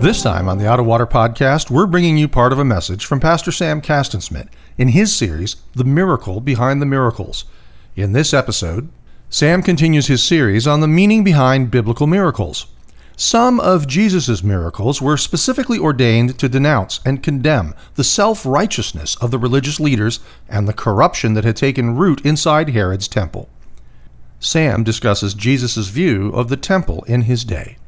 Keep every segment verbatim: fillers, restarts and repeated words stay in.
This time on the Out of Water Podcast, we're bringing you part of a message from Pastor Sam Kastensmith in his series, The Miracle Behind the Miracles. In this episode, Sam continues his series on the meaning behind biblical miracles. Some of Jesus' miracles were specifically ordained to denounce and condemn the self-righteousness of the religious leaders and the corruption that had taken root inside Herod's temple. Sam discusses Jesus' view of the temple in his day.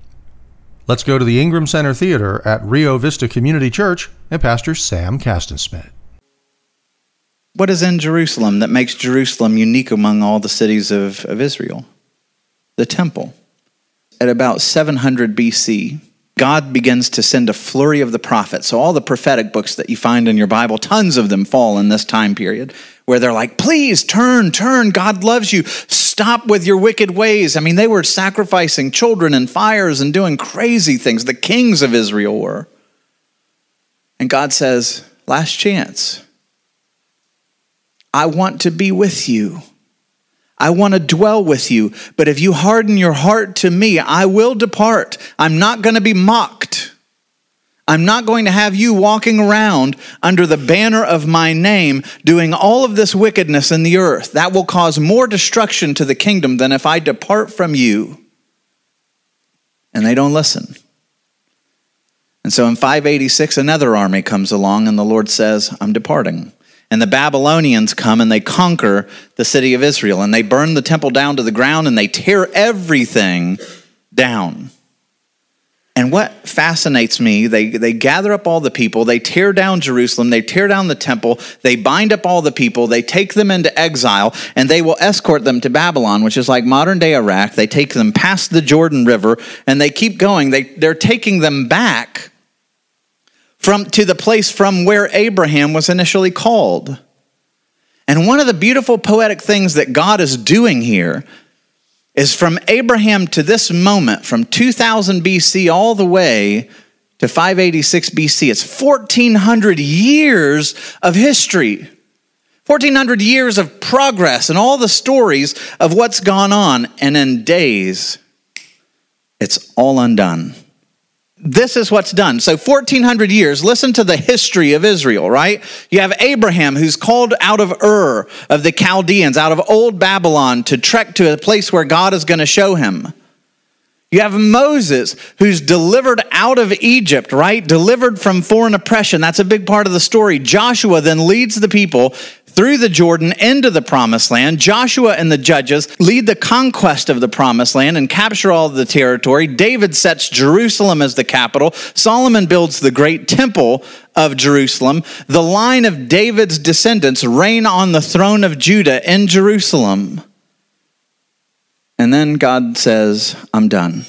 Let's go to the Ingram Center Theater at Rio Vista Community Church and Pastor Sam Kastensmith. What is in Jerusalem that makes Jerusalem unique among all the cities of, of Israel? The temple. At about seven hundred B C, God begins to send a flurry of the prophets. So all the prophetic books that you find in your Bible, tons of them fall in this time period, where they're like, please turn, turn, God loves you. Stop with your wicked ways. I mean, they were sacrificing children in fires and doing crazy things. The kings of Israel were. And God says, last chance. I want to be with you. I want to dwell with you, but if you harden your heart to me, I will depart. I'm not going to be mocked. I'm not going to have you walking around under the banner of my name, doing all of this wickedness in the earth. That will cause more destruction to the kingdom than if I depart from you. And they don't listen. And so in five eighty-six, another army comes along, and the Lord says, I'm departing. And the Babylonians come and they conquer the city of Israel, and they burn the temple down to the ground, and they tear everything down. And what fascinates me, they, they gather up all the people, they tear down Jerusalem, they tear down the temple, they bind up all the people, they take them into exile, and they will escort them to Babylon, which is like modern-day Iraq. They take them past the Jordan River, and they keep going. They, they're taking them back From, to the place from where Abraham was initially called. And one of the beautiful poetic things that God is doing here is from Abraham to this moment, from two thousand B C all the way to five eighty-six B C, it's fourteen hundred years of history, fourteen hundred years of progress and all the stories of what's gone on. And in days, it's all undone. This is what's done. So fourteen hundred years, listen to the history of Israel, right? You have Abraham, who's called out of Ur of the Chaldeans, out of old Babylon, to trek to a place where God is going to show him. You have Moses, who's delivered out of Egypt, right? Delivered from foreign oppression. That's a big part of the story. Joshua then leads the people through the Jordan into the Promised Land. Joshua and the judges lead the conquest of the Promised Land and capture all of the territory. David sets Jerusalem as the capital. Solomon builds the great temple of Jerusalem. The line of David's descendants reign on the throne of Judah in Jerusalem. And then God says, I'm done.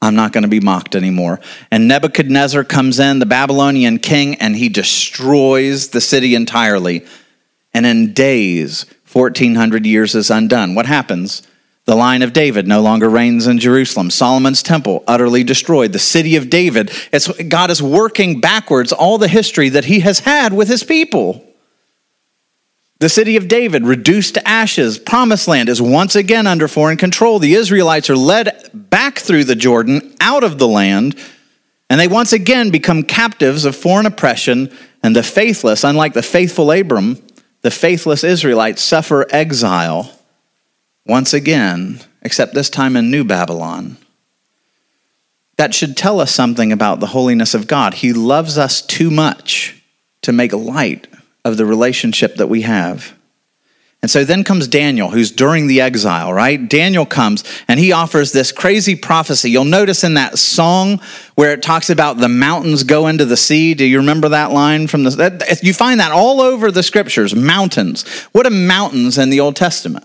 I'm not going to be mocked anymore. And Nebuchadnezzar comes in, the Babylonian king, and he destroys the city entirely. And in days, fourteen hundred years is undone. What happens? The line of David no longer reigns in Jerusalem. Solomon's temple utterly destroyed. The city of David. It's, God is working backwards all the history that he has had with his people. The city of David reduced to ashes. Promised land is once again under foreign control. The Israelites are led back through the Jordan, out of the land, and they once again become captives of foreign oppression, and the faithless, unlike the faithful Abram, the faithless Israelites suffer exile once again, except this time in New Babylon. That should tell us something about the holiness of God. He loves us too much to make light of the relationship that we have. And so then comes Daniel, who's during the exile, right? Daniel comes, and he offers this crazy prophecy. You'll notice in that song where it talks about the mountains go into the sea. Do you remember that line from the? That, you find that all over the scriptures, mountains. What are mountains in the Old Testament?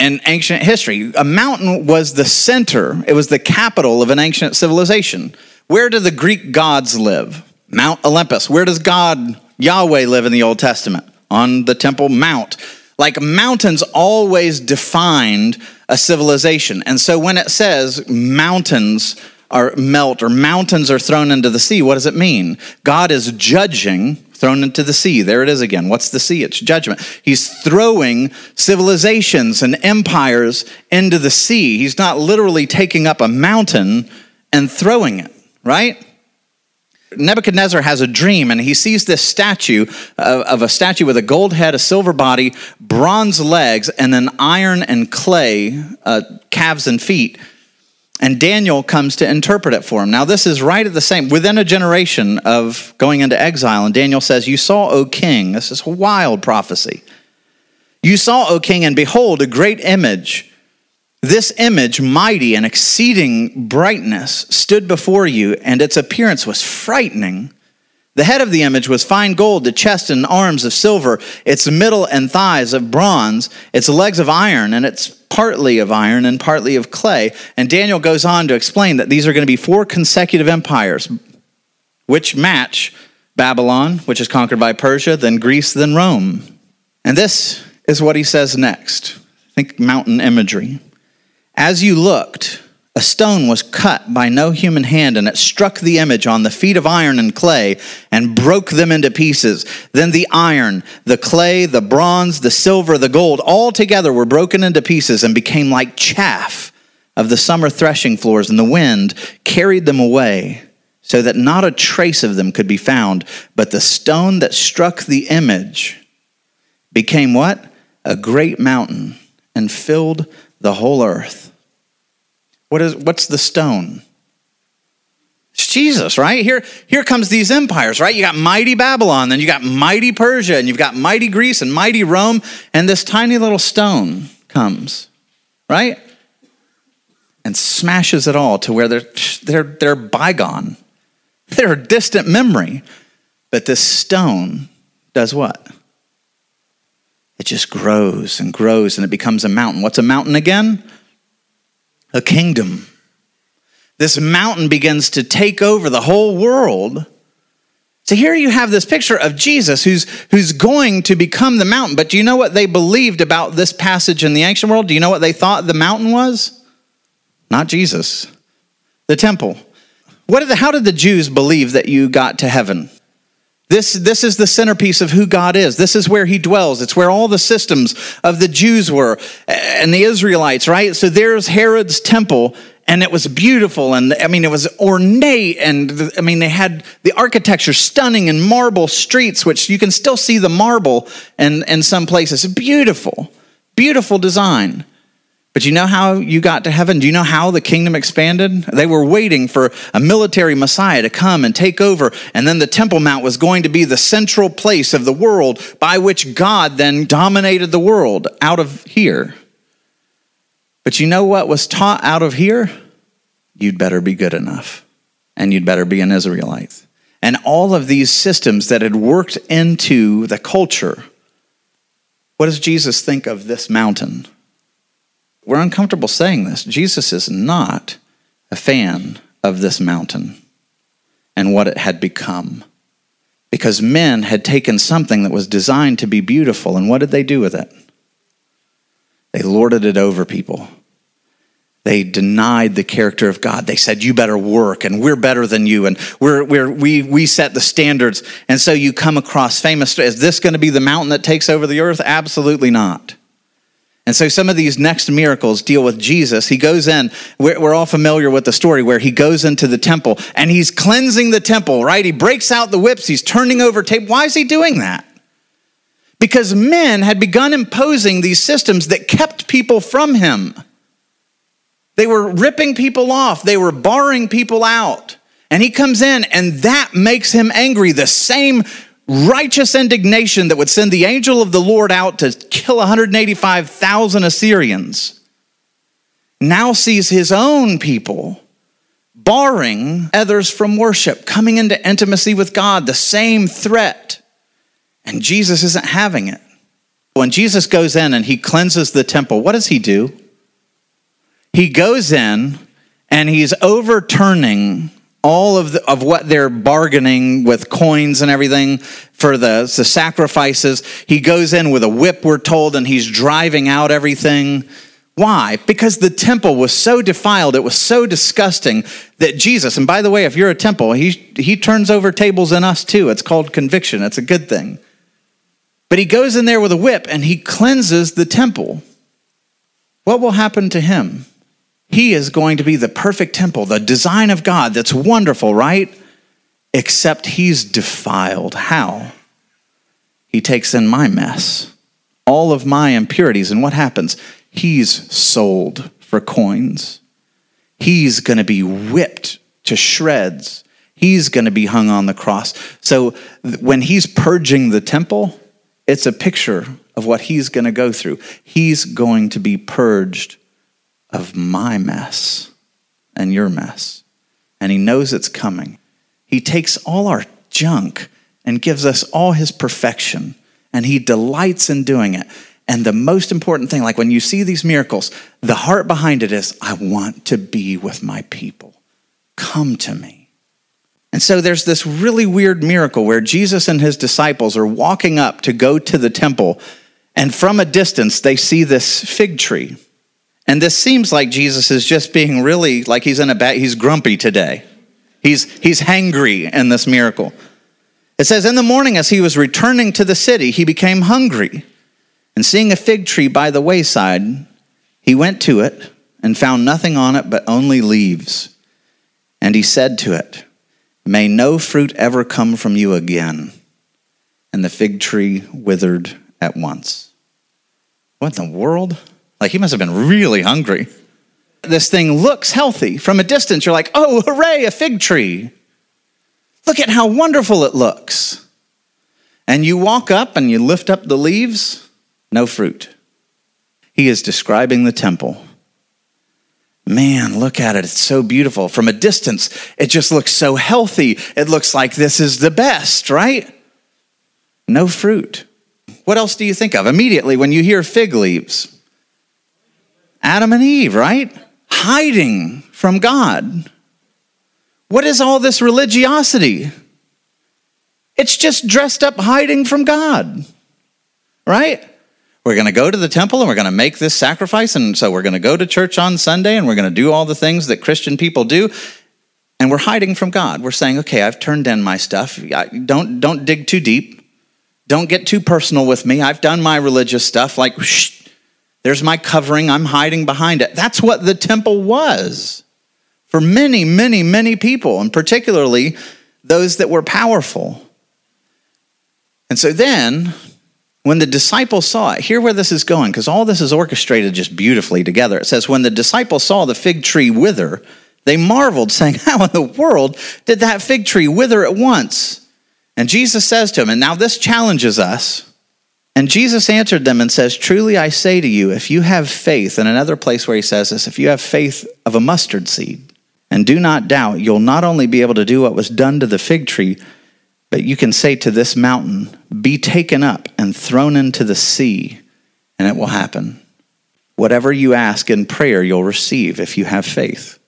In ancient history, a mountain was the center. It was the capital of an ancient civilization. Where do the Greek gods live? Mount Olympus. Where does God, Yahweh, live in the Old Testament? On the Temple Mount. Like, mountains always defined a civilization. And so when it says mountains are melt or mountains are thrown into the sea, what does it mean? God is judging, thrown into the sea. There it is again. What's the sea? It's judgment. He's throwing civilizations and empires into the sea. He's not literally taking up a mountain and throwing it, right? Nebuchadnezzar has a dream, and he sees this statue of, of a statue with a gold head, a silver body, bronze legs, and then iron and clay, uh, calves and feet. And Daniel comes to interpret it for him. Now, this is right at the same, within a generation of going into exile, and Daniel says, "You saw, O king," this is wild prophecy, "you saw, O king, and behold, a great image. This image, mighty and exceeding brightness, stood before you, and its appearance was frightening. The head of the image was fine gold, the chest and arms of silver, its middle and thighs of bronze, its legs of iron, and its partly of iron and partly of clay." And Daniel goes on to explain that these are going to be four consecutive empires, which match Babylon, which is conquered by Persia, then Greece, then Rome. And this is what he says next. Think mountain imagery. "As you looked, a stone was cut by no human hand, and it struck the image on the feet of iron and clay and broke them into pieces. Then the iron, the clay, the bronze, the silver, the gold, all together were broken into pieces and became like chaff of the summer threshing floors, and the wind carried them away so that not a trace of them could be found. But the stone that struck the image became" what? "A great mountain and filled the whole earth." What is? What's the stone? It's Jesus, right? Here, here comes these empires, right? You got mighty Babylon, then you got mighty Persia, and you've got mighty Greece and mighty Rome, and this tiny little stone comes, right? And smashes it all to where they're they're they're bygone. They're a distant memory. But this stone does what? It just grows and grows, and it becomes a mountain. What's a mountain again? A kingdom. This mountain begins to take over the whole world. So here you have this picture of Jesus who's, who's going to become the mountain. But do you know what they believed about this passage in the ancient world? Do you know what they thought the mountain was? Not Jesus. The temple. What did the, how did the Jews believe that you got to heaven? This, this is the centerpiece of who God is. This is where he dwells. It's where all the systems of the Jews were and the Israelites, right? So there's Herod's temple, and it was beautiful. And I mean, it was ornate. And I mean, they had the architecture stunning and marble streets, which you can still see the marble in, in some places. Beautiful, beautiful design. But you know how you got to heaven? Do you know how the kingdom expanded? They were waiting for a military Messiah to come and take over, and then the Temple Mount was going to be the central place of the world by which God then dominated the world out of here. But you know what was taught out of here? You'd better be good enough, and you'd better be an Israelite. And all of these systems that had worked into the culture, what does Jesus think of this mountain? We're uncomfortable saying this. Jesus is not a fan of this mountain and what it had become, because men had taken something that was designed to be beautiful, and what did they do with it? They lorded it over people. They denied the character of God. They said, "You better work, and we're better than you, and we're, we're, we we set the standards." And so you come across famous, is this going to be the mountain that takes over the earth? Absolutely not. And so some of these next miracles deal with Jesus. He goes in, we're, we're all familiar with the story where he goes into the temple and he's cleansing the temple, right? He breaks out the whips, he's turning over tables. Why is he doing that? Because men had begun imposing these systems that kept people from him. They were ripping people off, they were barring people out. And he comes in, and that makes him angry. The same righteous indignation that would send the angel of the Lord out to kill one hundred eighty-five thousand Assyrians now sees his own people barring others from worship, coming into intimacy with God, the same threat. And Jesus isn't having it. When Jesus goes in and he cleanses the temple, what does he do? He goes in and he's overturning all of the, of what they're bargaining with coins and everything for the, the sacrifices. He goes in with a whip, we're told, and he's driving out everything. Why? Because the temple was so defiled, it was so disgusting that Jesus, and by the way, if you're a temple, he he turns over tables in us too. It's called conviction. It's a good thing. But he goes in there with a whip and he cleanses the temple. What will happen to him? He is going to be the perfect temple, the design of God. That's wonderful, right? Except he's defiled. How? He takes in my mess, all of my impurities, and what happens? He's sold for coins. He's going to be whipped to shreds. He's going to be hung on the cross. So when he's purging the temple, it's a picture of what he's going to go through. He's going to be purged of my mess and your mess. And he knows it's coming. He takes all our junk and gives us all his perfection. And he delights in doing it. And the most important thing, like when you see these miracles, the heart behind it is, I want to be with my people. Come to me. And so there's this really weird miracle where Jesus and his disciples are walking up to go to the temple. And from a distance, they see this fig tree. And this seems like Jesus is just being really, like he's in a bad, he's grumpy today. He's, he's hangry in this miracle. It says, in the morning as he was returning to the city, he became hungry. And seeing a fig tree by the wayside, he went to it and found nothing on it but only leaves. And he said to it, may no fruit ever come from you again. And the fig tree withered at once. What in the world? Like, he must have been really hungry. This thing looks healthy. From a distance, you're like, oh, hooray, a fig tree. Look at how wonderful it looks. And you walk up and you lift up the leaves. No fruit. He is describing the temple. Man, look at it. It's so beautiful. From a distance, it just looks so healthy. It looks like this is the best, right? No fruit. What else do you think of immediately when you hear fig leaves? Adam and Eve, right? Hiding from God. What is all this religiosity? It's just dressed up hiding from God, right? We're going to go to the temple and we're going to make this sacrifice. And so we're going to go to church on Sunday and we're going to do all the things that Christian people do. And we're hiding from God. We're saying, okay, I've turned in my stuff. I, don't, don't dig too deep. Don't get too personal with me. I've done my religious stuff. Like, shh, there's my covering. I'm hiding behind it. That's what the temple was for many, many, many people. And particularly those that were powerful. And so then, when the disciples saw it, hear where this is going, because all this is orchestrated just beautifully together. It says, when the disciples saw the fig tree wither, they marveled, saying, how in the world did that fig tree wither at once? And Jesus says to them, and now this challenges us. And Jesus answered them and says, truly I say to you, if you have faith, and another place where he says this, if you have faith of a mustard seed, and do not doubt, you'll not only be able to do what was done to the fig tree, but you can say to this mountain, be taken up and thrown into the sea, and it will happen. Whatever you ask in prayer, you'll receive if you have faith.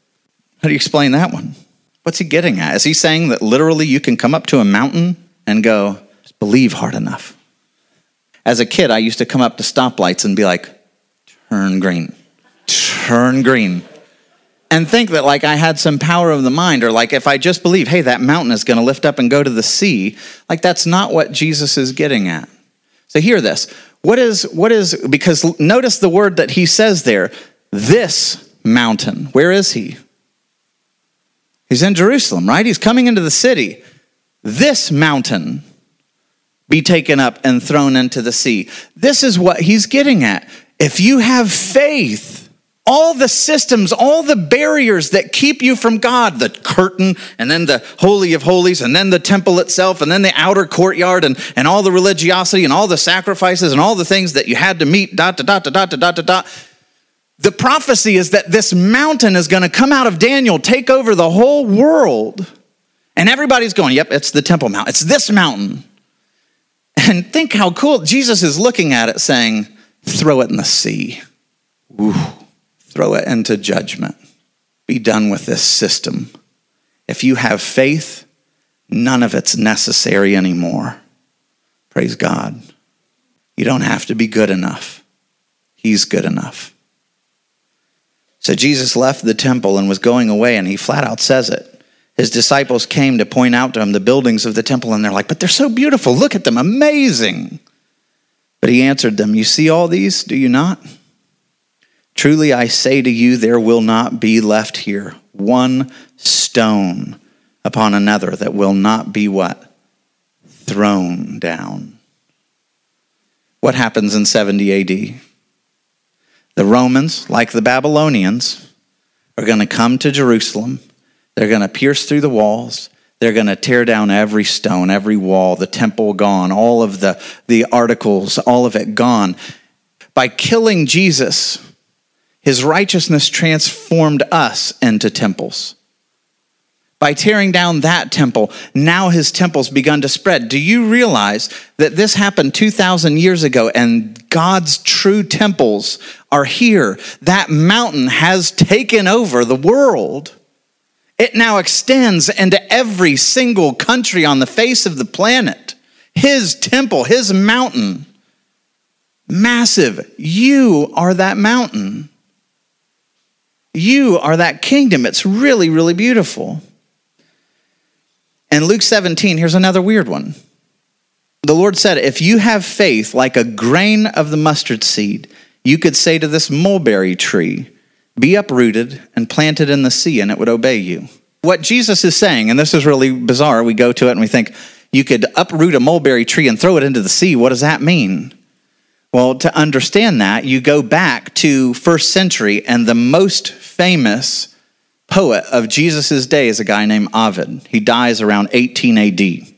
How do you explain that one? What's he getting at? Is he saying that literally you can come up to a mountain and go, just believe hard enough? As a kid, I used to come up to stoplights and be like, turn green, turn green. And think that like I had some power of the mind, or like if I just believe, hey, that mountain is going to lift up and go to the sea, like that's not what Jesus is getting at. So hear this. What is, what is, because notice the word that he says there, this mountain. Where is he? He's in Jerusalem, right? He's coming into the city. This mountain be taken up and thrown into the sea. This is what he's getting at. If you have faith, all the systems, all the barriers that keep you from God, the curtain, and then the Holy of Holies, and then the temple itself, and then the outer courtyard, and, and all the religiosity, and all the sacrifices, and all the things that you had to meet, dot, dot, dot, dot, dot, dot, dot. The prophecy is that this mountain is going to come out of Daniel, take over the whole world. And everybody's going, yep, it's the Temple Mount. It's this mountain. And think how cool. Jesus is looking at it saying, throw it in the sea. Ooh. Throw it into judgment. Be done with this system. If you have faith, none of it's necessary anymore. Praise God. You don't have to be good enough. He's good enough. So Jesus left the temple and was going away, and he flat out says it. His disciples came to point out to him the buildings of the temple, and they're like, but they're so beautiful. Look at them. Amazing. But he answered them, you see all these, do you not? Truly I say to you, there will not be left here one stone upon another that will not be what? Thrown down. What happens in seventy A D? The Romans, like the Babylonians, are going to come to Jerusalem. They're going to pierce through the walls. They're going to tear down every stone, every wall, the temple gone, all of the, the articles, all of it gone. By killing Jesus, his righteousness transformed us into temples. By tearing down that temple, now his temple's begun to spread. Do you realize that this happened two thousand years ago and God's true temples are here? That mountain has taken over the world. It now extends into every single country on the face of the planet. His temple, his mountain. Massive. You are that mountain. You are that kingdom. It's really, really beautiful. And Luke seventeen, here's another weird one. The Lord said, if you have faith like a grain of the mustard seed, you could say to this mulberry tree, be uprooted and planted in the sea, and it would obey you. What Jesus is saying, and this is really bizarre, we go to it and we think, you could uproot a mulberry tree and throw it into the sea. What does that mean? Well, to understand that, you go back to first century, and the most famous poet of Jesus' day is a guy named Ovid. He dies around eighteen A D.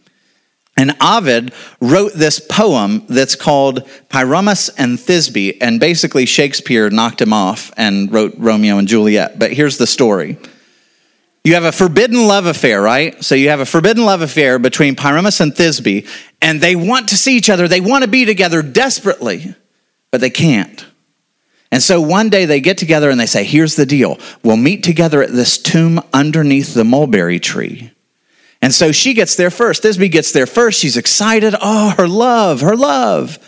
And Ovid wrote this poem that's called Pyramus and Thisbe, and basically Shakespeare knocked him off and wrote Romeo and Juliet. But here's the story. You have a forbidden love affair, right? So you have a forbidden love affair between Pyramus and Thisbe, and they want to see each other. They want to be together desperately, but they can't. And so one day they get together and they say, here's the deal. We'll meet together at this tomb underneath the mulberry tree. And so she gets there first. Thisbe gets there first. She's excited. Oh, her love, her love.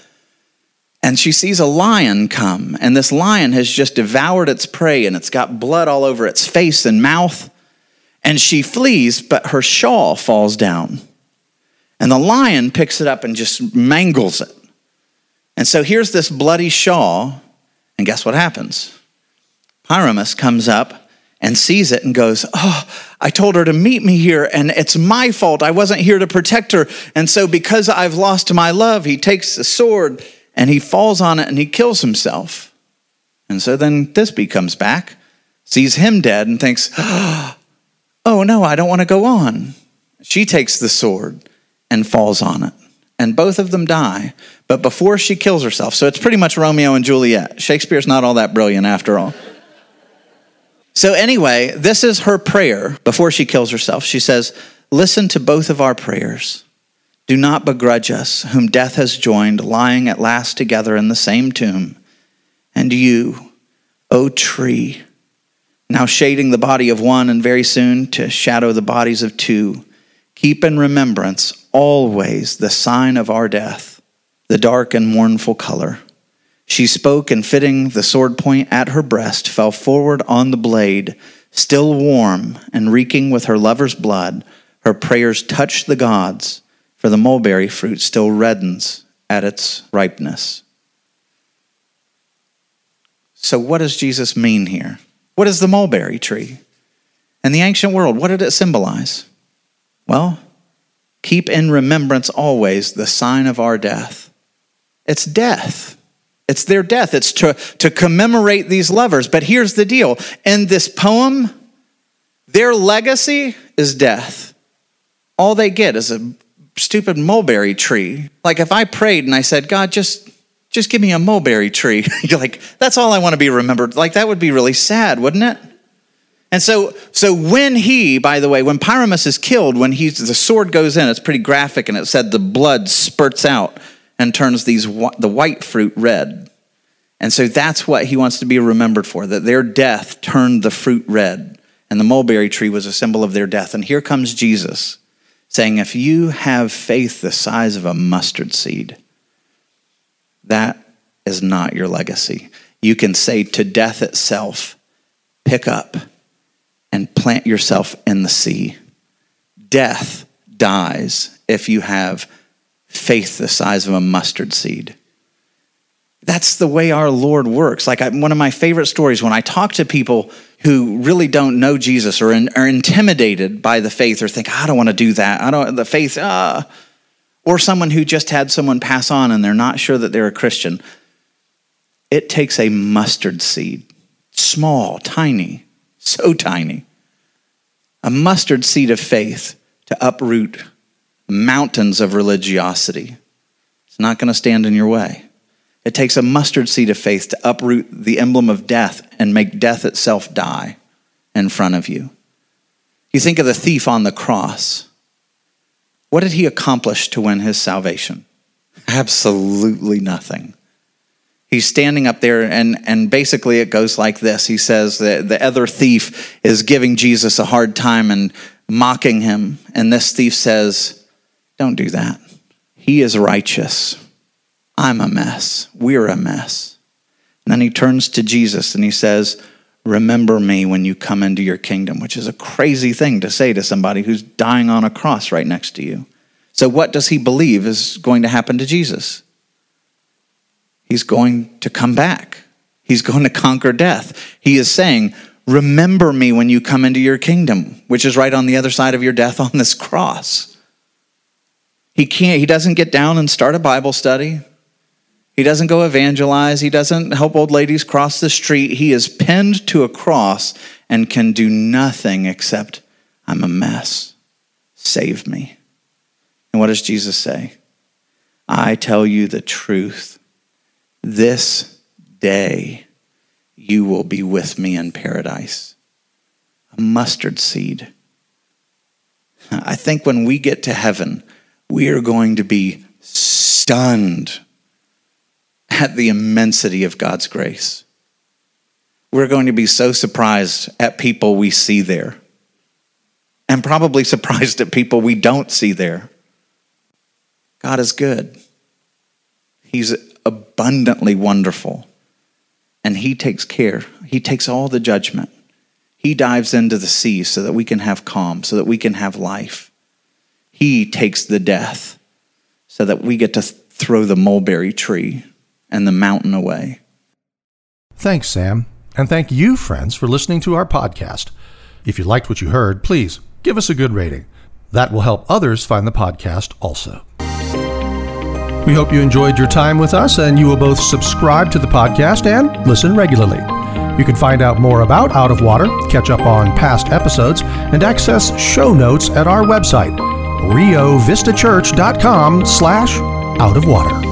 And she sees a lion come. And this lion has just devoured its prey, and it's got blood all over its face and mouth. And she flees, but her shawl falls down. And the lion picks it up and just mangles it. And so here's this bloody shawl. And guess what happens? Pyramus comes up and sees it and goes, oh, I told her to meet me here, and it's my fault. I wasn't here to protect her. And so because I've lost my love, he takes the sword and he falls on it and he kills himself. And so then Thisbe comes back, sees him dead, and thinks, oh, no, I don't want to go on. She takes the sword and falls on it. And both of them die, but before she kills herself. So it's pretty much Romeo and Juliet. Shakespeare's not all that brilliant after all. So anyway, this is her prayer before she kills herself. She says, listen to both of our prayers. Do not begrudge us, whom death has joined, lying at last together in the same tomb. And you, O tree, now shading the body of one and very soon to shadow the bodies of two, keep in remembrance always the sign of our death, the dark and mournful color. She spoke, and fitting the sword point at her breast, fell forward on the blade, still warm and reeking with her lover's blood. Her prayers touched the gods, for the mulberry fruit still reddens at its ripeness. So what does Jesus mean here? What is the mulberry tree? In the ancient world, what did it symbolize? Well, keep in remembrance always the sign of our death. It's death. It's their death. It's to, to commemorate these lovers. But here's the deal. In this poem, their legacy is death. All they get is a stupid mulberry tree. Like if I prayed and I said, God, just, just give me a mulberry tree. You're like, that's all I want to be remembered. Like that would be really sad, wouldn't it? And so so when he, by the way, when Pyramus is killed, when he's, the sword goes in, it's pretty graphic, and it said the blood spurts out and turns these the white fruit red. And so that's what he wants to be remembered for, that their death turned the fruit red. and the mulberry tree was a symbol of their death. And here comes Jesus saying, if you have faith the size of a mustard seed, that is not your legacy. You can say to death itself, pick up and plant yourself in the sea. Death dies if you have faith the size of a mustard seed. That's the way our Lord works. Like I, one of my favorite stories, when I talk to people who really don't know Jesus or in, are intimidated by the faith or think, I don't want to do that. I don't, the faith, uh, or someone who just had someone pass on and they're not sure that they're a Christian. It takes a mustard seed, small, tiny, so tiny, a mustard seed of faith to uproot mountains of religiosity. It's not going to stand in your way. It takes a mustard seed of faith to uproot the emblem of death and make death itself die in front of you. You think of the thief on the cross. What did he accomplish to win his salvation? Absolutely nothing. He's standing up there, and, and basically it goes like this. He says that the other thief is giving Jesus a hard time and mocking him. And this thief says, don't do that. He is righteous. I'm a mess. We're a mess. And then he turns to Jesus and he says, remember me when you come into your kingdom, which is a crazy thing to say to somebody who's dying on a cross right next to you. So what does he believe is going to happen to Jesus? He's going to come back. He's going to conquer death. He is saying, remember me when you come into your kingdom, which is right on the other side of your death on this cross. He can't, he doesn't get down and start a Bible study. He doesn't go evangelize. He doesn't help old ladies cross the street. He is pinned to a cross and can do nothing except, I'm a mess. Save me. And what does Jesus say? I tell you the truth. This day you will be with me in paradise. A mustard seed. I think when we get to heaven, we are going to be stunned at the immensity of God's grace. We're going to be so surprised at people we see there, and probably surprised at people we don't see there. God is good. He's abundantly wonderful, and he takes care. He takes all the judgment. He dives into the sea so that we can have calm, so that we can have life. He takes the death so that we get to throw the mulberry tree and the mountain away. Thanks, Sam. And thank you, friends, for listening to our podcast. If you liked what you heard, please give us a good rating. That will help others find the podcast also. We hope you enjoyed your time with us, and you will both subscribe to the podcast and listen regularly. You can find out more about Out of Water, catch up on past episodes, and access show notes at our website, rio vista church dot com slash out of water.